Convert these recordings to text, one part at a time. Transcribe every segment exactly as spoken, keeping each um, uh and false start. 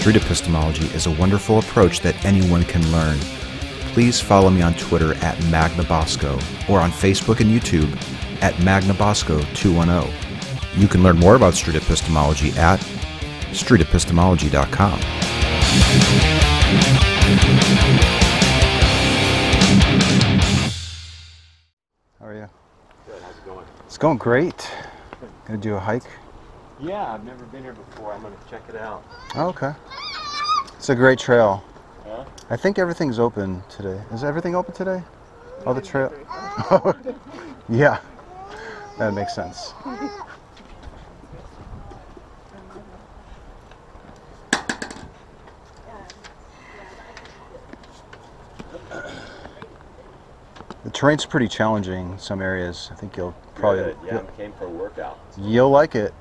Street Epistemology is a wonderful approach that anyone can learn. Please follow me on Twitter at MagnaBosco or on Facebook and YouTube at Magna Bosco two ten. You can learn more about Street Epistemology at street epistemology dot com. It's going great. Gonna do a hike? Yeah, I've never been here before. I'm gonna check it out. Oh, okay. It's a great trail. Yeah? I think everything's open today. Is everything open today? Yeah, All the trail? Yeah, that makes sense. The terrain's pretty challenging in some areas. I think you'll probably... Good. Yeah, I came for a workout. So. You'll like it.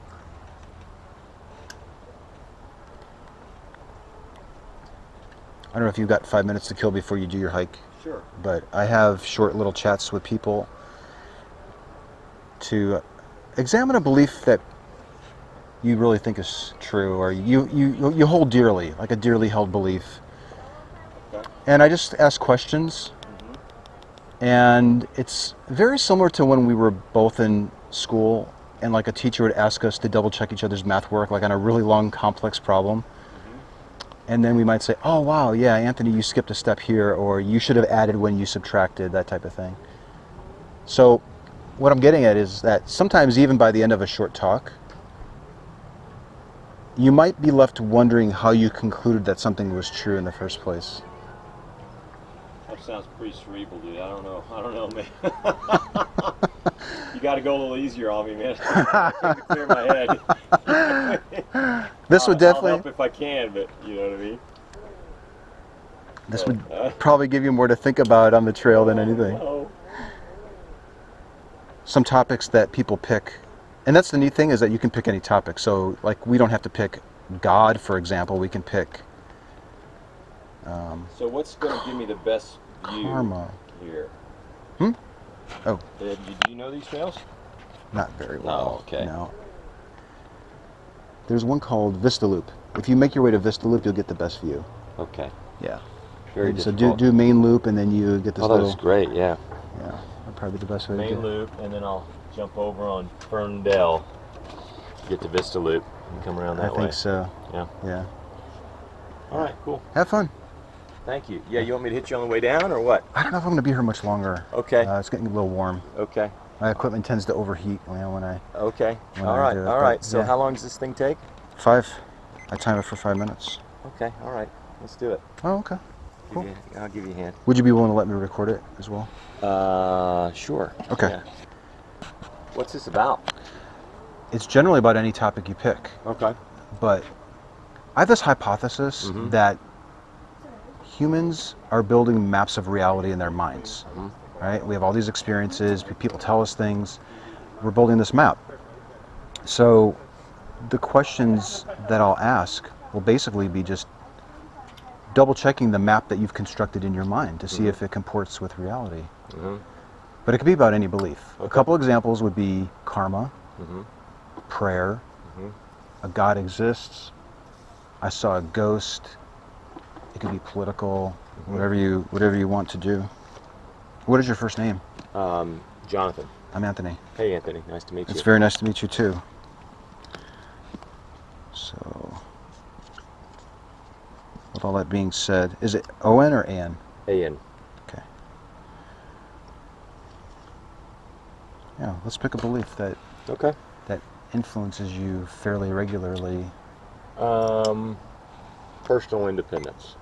I don't know if you've got five minutes to kill before you do your hike. Sure. But I have short little chats with people to examine a belief that you really think is true or you, you, you hold dearly, like a dearly held belief. Okay. And I just ask questions. And it's very similar to when we were both in school and like a teacher would ask us to double check each other's math work, like on a really long complex problem. Mm-hmm. And then we might say, oh wow, yeah, Anthony, you skipped a step here, or you should have added when you subtracted, that type of thing. So what I'm getting at is that sometimes even by the end of a short talk, you might be left wondering how you concluded that something was true in the first place. Sounds pretty cerebral, dude. I don't know. I don't know, man. You got to go a little easier on me, man. I to clear my head. This would I'll, definitely I'll help if I can, but you know what I mean. This but, would uh, probably give you more to think about on the trail than anything. Oh. Some topics that people pick, and that's the neat thing is that you can pick any topic. So, like, we don't have to pick God, for example. We can pick. Um, so, what's going to give me the best? Karma. Here. Hmm? Oh. Uh, do you know these trails? Not very well. Oh, okay. No. There's one called Vista Loop. If you make your way to Vista Loop, you'll get the best view. Okay. Yeah. Very good. So do do main loop, and then you get this. Oh, that was great. Yeah. Yeah. Probably the best way. Main to do loop, and then I'll jump over on Fern Dell. Get to Vista Loop and come around that I way. I think so. Yeah. Yeah. All right. Cool. Have fun. Thank you. Yeah, you want me to hit you on the way down or what? I don't know if I'm going to be here much longer. Okay. Uh, it's getting a little warm. Okay. My equipment tends to overheat you know, when I... Okay. When all right. I do it, all right. So yeah. How long does this thing take? Five. I time it for five minutes. Okay. All right. Let's do it. Oh, okay. Cool. Give you, I'll give you a hand. Would you be willing to let me record it as well? Uh, sure. Okay. Yeah. What's this about? It's generally about any topic you pick. Okay. But I have this hypothesis mm-hmm. that... humans are building maps of reality in their minds, mm-hmm. right? We have all these experiences, people tell us things, we're building this map. So the questions that I'll ask will basically be just double checking the map that you've constructed in your mind to see mm-hmm. if it comports with reality. Mm-hmm. But it could be about any belief. Okay. A couple examples would be karma, mm-hmm. prayer, mm-hmm. a God exists, I saw a ghost, it could be political, whatever you whatever you want to do. What is your first name? Um, Jonathan. I'm Anthony. Hey, Anthony. Nice to meet you. It's very nice to meet you, too. So, with all that being said, is it Owen or Ann? A N. Okay. Yeah, let's pick a belief that okay. that influences you fairly regularly. Um, personal independence.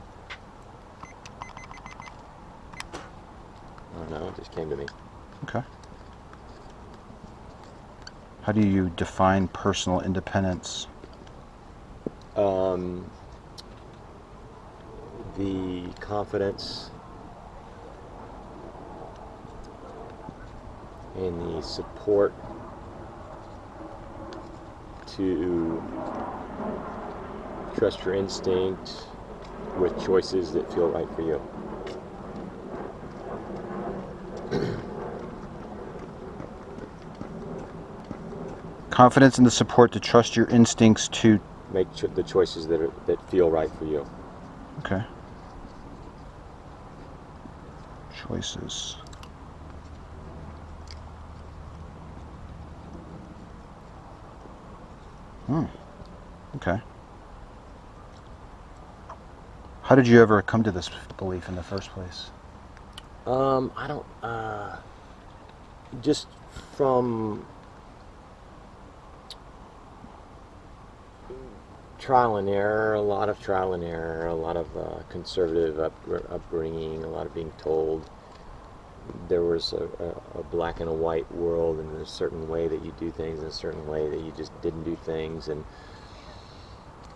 I don't know, it just came to me. Okay. How do you define personal independence? Um, the confidence and the support to trust your instinct with choices that feel right for you. Confidence in the support to trust your instincts to make cho- the choices that are, that feel right for you. Okay. Choices. Hmm. Okay. How did you ever come to this belief in the first place? Um, I don't, uh, just from trial and error, a lot of trial and error, a lot of uh, conservative up, upbringing, a lot of being told there was a, a, a black and a white world and a certain way that you do things and a certain way that you just didn't do things. And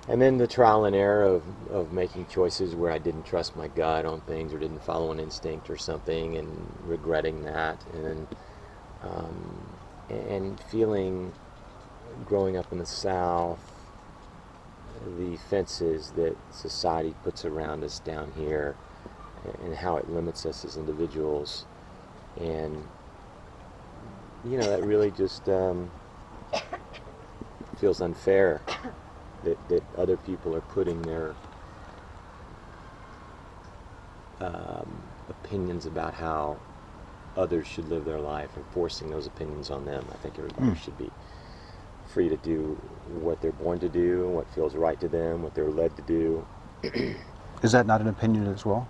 And then the trial and error of, of making choices where I didn't trust my gut on things or didn't follow an instinct or something and regretting that, and um, and feeling, growing up in the South, the fences that society puts around us down here and how it limits us as individuals. And, you know, that really just um, feels unfair. That, that other people are putting their um, opinions about how others should live their life and forcing those opinions on them. I think everybody mm. should be free to do what they're born to do, what feels right to them, what they're led to do. Is that not an opinion as well?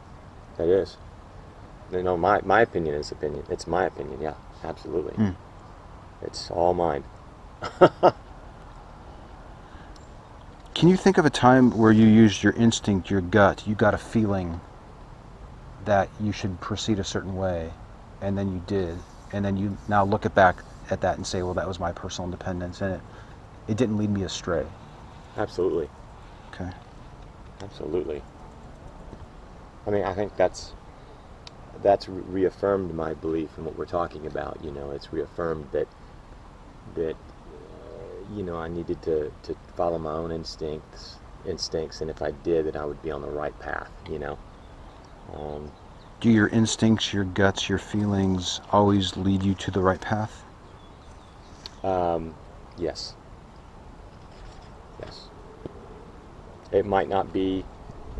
That is. You know, my, my opinion is opinion. It's my opinion, yeah, absolutely. Mm. It's all mine. Can you think of a time where you used your instinct, your gut, you got a feeling that you should proceed a certain way, and then you did, and then you now look at back at that and say, well, that was my personal independence, and it, it didn't lead me astray? Absolutely. Okay. Absolutely. I mean, I think that's that's reaffirmed my belief in what we're talking about. You know, it's reaffirmed that that. You know, I needed to, to follow my own instincts, instincts, and if I did, then I would be on the right path, you know. Um, Do your instincts, your guts, your feelings always lead you to the right path? Um, yes. Yes. It might not be,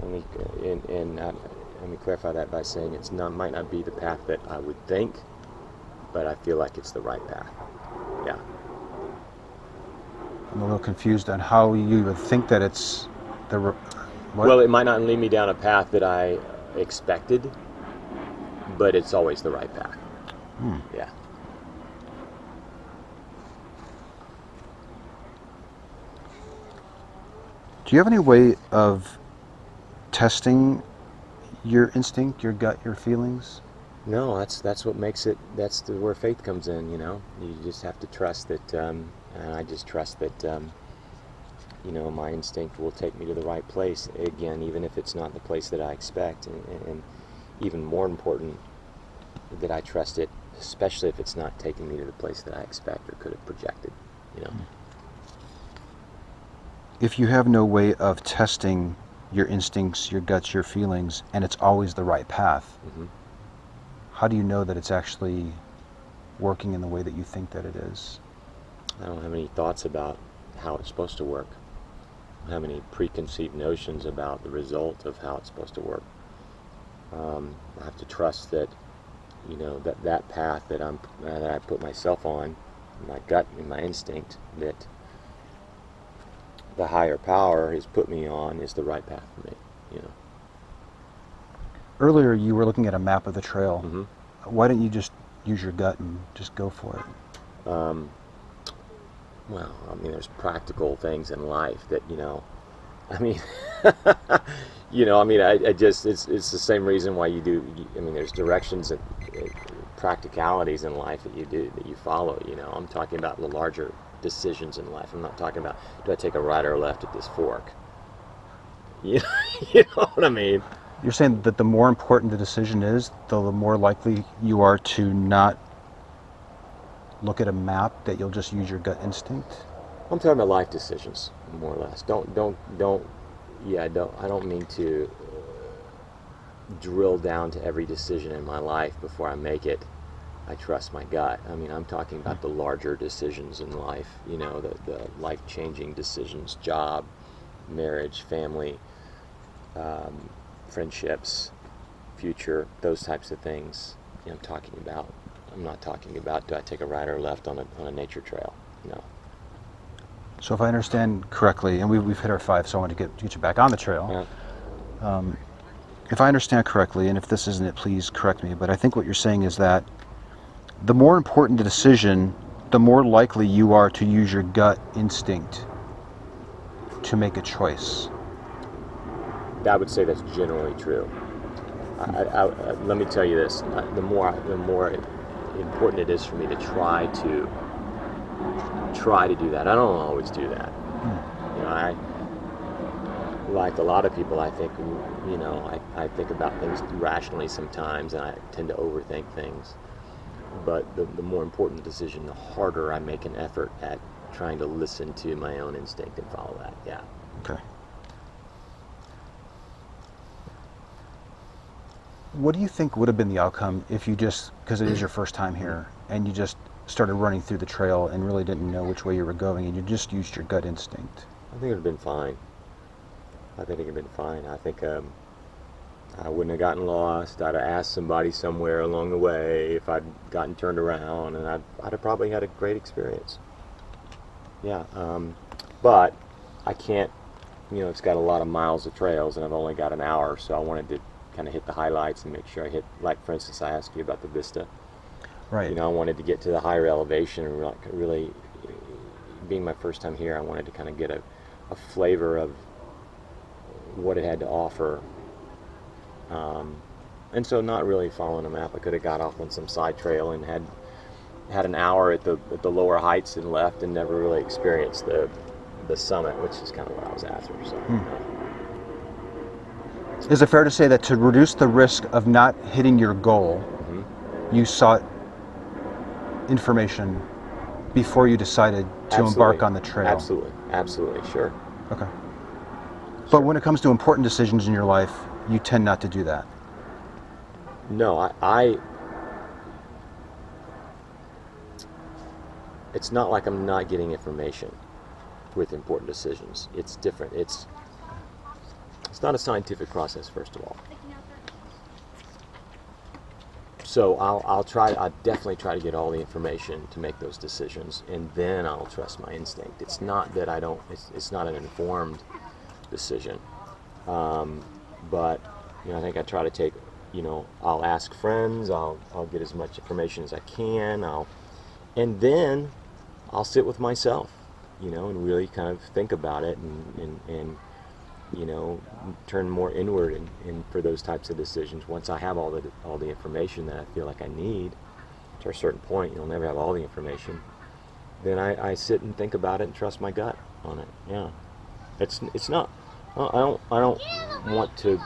let me, and, and I, let me clarify that by saying it's not, might not be the path that I would think, but I feel like it's the right path. Yeah. I'm a little confused on how you would think that it's the... Re- well, it might not lead me down a path that I expected, but it's always the right path. Hmm. Yeah. Do you have any way of testing your instinct, your gut, your feelings? No, that's that's what makes it, that's the, where faith comes in, you know? You just have to trust that... Um, And I just trust that, um, you know, my instinct will take me to the right place, again, even if it's not the place that I expect. And, and even more important, that I trust it, especially if it's not taking me to the place that I expect or could have projected, you know. If you have no way of testing your instincts, your guts, your feelings, and it's always the right path, mm-hmm. how do you know that it's actually working in the way that you think that it is? I don't have any thoughts about how it's supposed to work. I don't have any preconceived notions about the result of how it's supposed to work. Um, I have to trust that, you know, that, that path that I'm uh, that I put myself on, my gut and my instinct, that the higher power has put me on is the right path for me. You know. Earlier, you were looking at a map of the trail. Mm-hmm. Why didn't you just use your gut and just go for it? Um, Well, I mean, there's practical things in life that, you know, I mean, you know, I mean, I, I just, it's it's the same reason why you do, you, I mean, there's directions and uh, practicalities in life that you do, that you follow, you know. I'm talking about the larger decisions in life. I'm not talking about, do I take a right or a left at this fork? You know, you know what I mean? You're saying that the more important the decision is, the, the more likely you are to not look at a map, that you'll just use your gut instinct? I'm talking about life decisions, more or less. Don't, don't, don't, yeah, don't, I don't mean to uh, drill down to every decision in my life before I make it. I trust my gut. I mean, I'm talking about the larger decisions in life, you know, the, the life-changing decisions, job, marriage, family, um, friendships, future, those types of things I'm talking about. I'm not talking about do I take a right or left on a, on a nature trail, no. So if I understand correctly, and we've, we've hit our five, so I want to get, get you back on the trail. Yeah. Um, if I understand correctly, and if this isn't it, please correct me, but I think what you're saying is that the more important the decision, the more likely you are to use your gut instinct to make a choice. I would say that's generally true. I, I, I, let me tell you this, the more the more important it is for me to try to try to do that. I don't always do that. Hmm. You know, I, like a lot of people, I think, you know, I, I think about things rationally sometimes, and I tend to overthink things. But the, the more important the decision, the harder I make an effort at trying to listen to my own instinct and follow that. Yeah. Okay. What do you think would have been the outcome if you just, because it is your first time here, and you just started running through the trail and really didn't know which way you were going, and you just used your gut instinct? I think it would have been fine. I think it would have been fine. I think um, I wouldn't have gotten lost. I'd have asked somebody somewhere along the way if I'd gotten turned around, and I'd, I'd have probably had a great experience. Yeah, um, but I can't, you know, it's got a lot of miles of trails, and I've only got an hour, so I wanted to kind of hit the highlights and make sure I hit, like for instance, I asked you about the Vista. Right. You know, I wanted to get to the higher elevation, and like really, being my first time here, I wanted to kind of get a, a flavor of what it had to offer. Um, and so not really following a map. I could have got off on some side trail and had had an hour at the at the lower heights and left and never really experienced the the summit, which is kind of what I was after. So. Hmm. Is it fair to say that to reduce the risk of not hitting your goal, mm-hmm. you sought information before you decided to Absolutely. Embark on the trail? Absolutely. Absolutely. Sure. Okay. Sure. But when it comes to important decisions in your life, you tend not to do that? No, I... I it's not like I'm not getting information with important decisions. It's different. It's... It's not a scientific process, first of all. So I'll, I'll try, I'll definitely try to get all the information to make those decisions, and then I'll trust my instinct. It's not that I don't, it's, it's not an informed decision. Um, but, you know, I think I try to take, you know, I'll ask friends, I'll, I'll get as much information as I can, I'll, and then I'll sit with myself, you know, and really kind of think about it and, and, and you know, turn more inward in, in for those types of decisions. Once I have all the all the information that I feel like I need, to a certain point, you'll never have all the information. Then I, I sit and think about it and trust my gut on it. Yeah, it's it's not. I don't I don't want to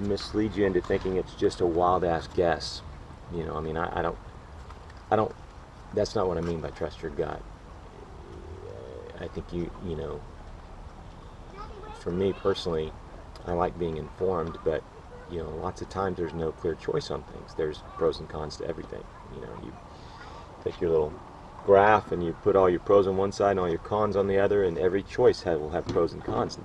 mislead you into thinking it's just a wild ass guess. You know, I mean, I, I don't I don't. That's not what I mean by trust your gut. I think you you know. For me personally, I like being informed, but you know, lots of times there's no clear choice on things. There's pros and cons to everything. You know, you take your little graph and you put all your pros on one side and all your cons on the other, and every choice have, will have pros and cons.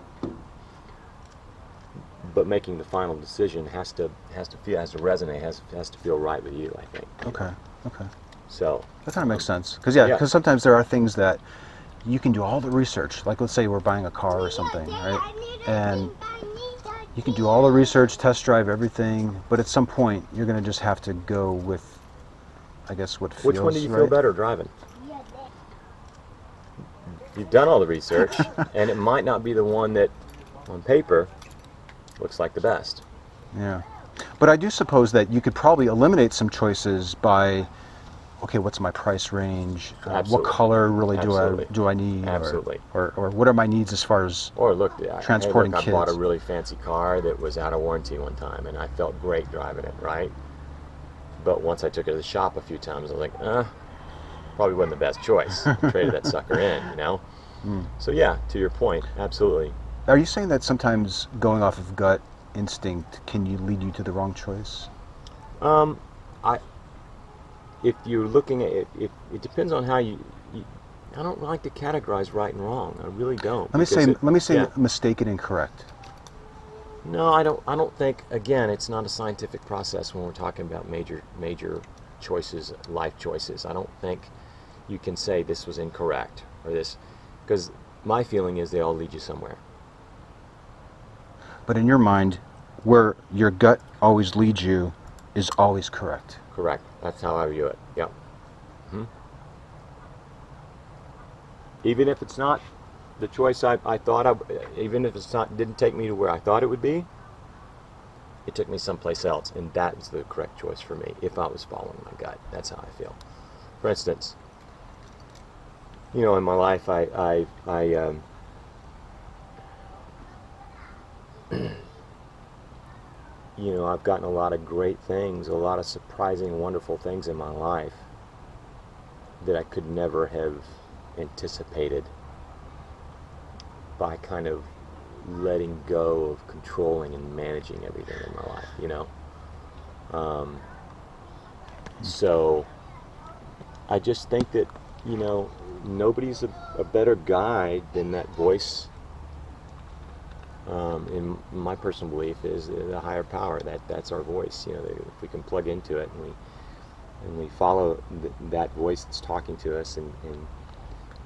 But making the final decision has to has to feel has to resonate has has to feel right with you, I think. Okay. Okay. So that kind of makes sense, because yeah, because yeah. sometimes there are things that. You can do all the research, like let's say we're buying a car or something, right? And you can do all the research, test drive everything, but at some point you're going to just have to go with, I guess, what feels right. Which one do you feel better driving? You've done all the research, and it might not be the one that, on paper, looks like the best. Yeah. But I do suppose that you could probably eliminate some choices by... okay, what's my price range? Uh, what color really do Absolutely. I do I need? Absolutely. Or, or or what are my needs as far as or look, yeah, transporting hey, look, kids? I bought a really fancy car that was out of warranty one time, and I felt great driving it, right? But once I took it to the shop a few times, I was like, uh, probably wasn't the best choice. Traded that sucker in, you know? Mm. So yeah, to your point, absolutely. Are you saying that sometimes going off of gut instinct can you lead you to the wrong choice? Um, I... If you're looking at it, it, it depends on how you, you I don't like to categorize right and wrong. I really don't. Let me say, it, let me say yeah. mistaken and correct. No, I don't. I don't think. Again, it's not a scientific process when we're talking about major, major choices, life choices. I don't think you can say this was incorrect or this, because my feeling is they all lead you somewhere. But in your mind, where your gut always leads you is always correct. Correct. That's how I view it. Yep. Hmm. Even if it's not the choice I, I thought, I, even if it's not, didn't take me to where I thought it would be, it took me someplace else, and that is the correct choice for me, if I was following my gut. That's how I feel. For instance, you know, in my life, I, I, I um, you know, I've gotten a lot of great things, a lot of surprising, wonderful things in my life that I could never have anticipated by kind of letting go of controlling and managing everything in my life, you know. Um, so I just think that, you know, nobody's a, a better guide than that voice. Um, in my personal belief, is the higher power. That that's our voice. You know, if we can plug into it and we and we follow th that voice that's talking to us and, and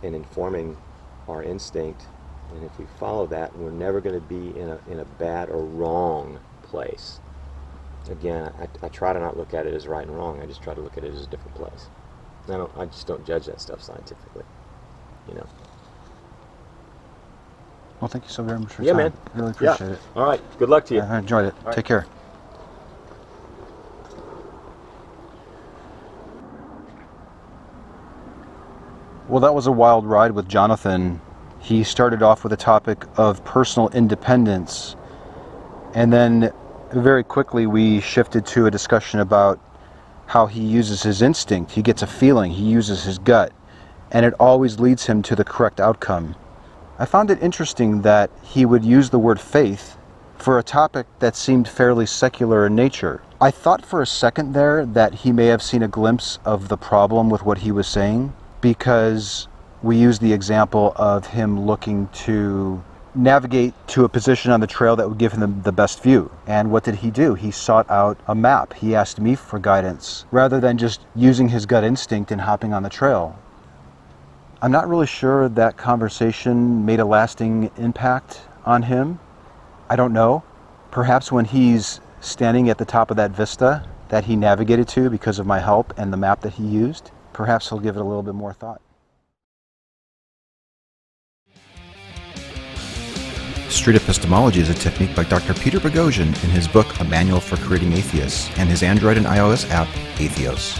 and informing our instinct, and if we follow that, we're never going to be in a, in a bad or wrong place. Again, I, I try to not look at it as right and wrong. I just try to look at it as a different place. I don't. I just don't judge that stuff scientifically, you know. Well, thank you so very much for your yeah, time. Yeah, man. I really appreciate yeah. it. All right. Good luck to you. I enjoyed it. All Take right. care. Well, that was a wild ride with Jonathan. He started off with a topic of personal independence, and then very quickly we shifted to a discussion about how he uses his instinct. He gets a feeling, he uses his gut, and it always leads him to the correct outcome. I found it interesting that he would use the word faith for a topic that seemed fairly secular in nature. I thought for a second there that he may have seen a glimpse of the problem with what he was saying, because we used the example of him looking to navigate to a position on the trail that would give him the best view. And what did he do? He sought out a map. He asked me for guidance, rather than just using his gut instinct and hopping on the trail. I'm not really sure that conversation made a lasting impact on him. I don't know. Perhaps when he's standing at the top of that vista that he navigated to because of my help and the map that he used, perhaps he'll give it a little bit more thought. Street epistemology is a technique by Doctor Peter Boghossian in his book, A Manual for Creating Atheists, and his Android and iOS app, Atheos.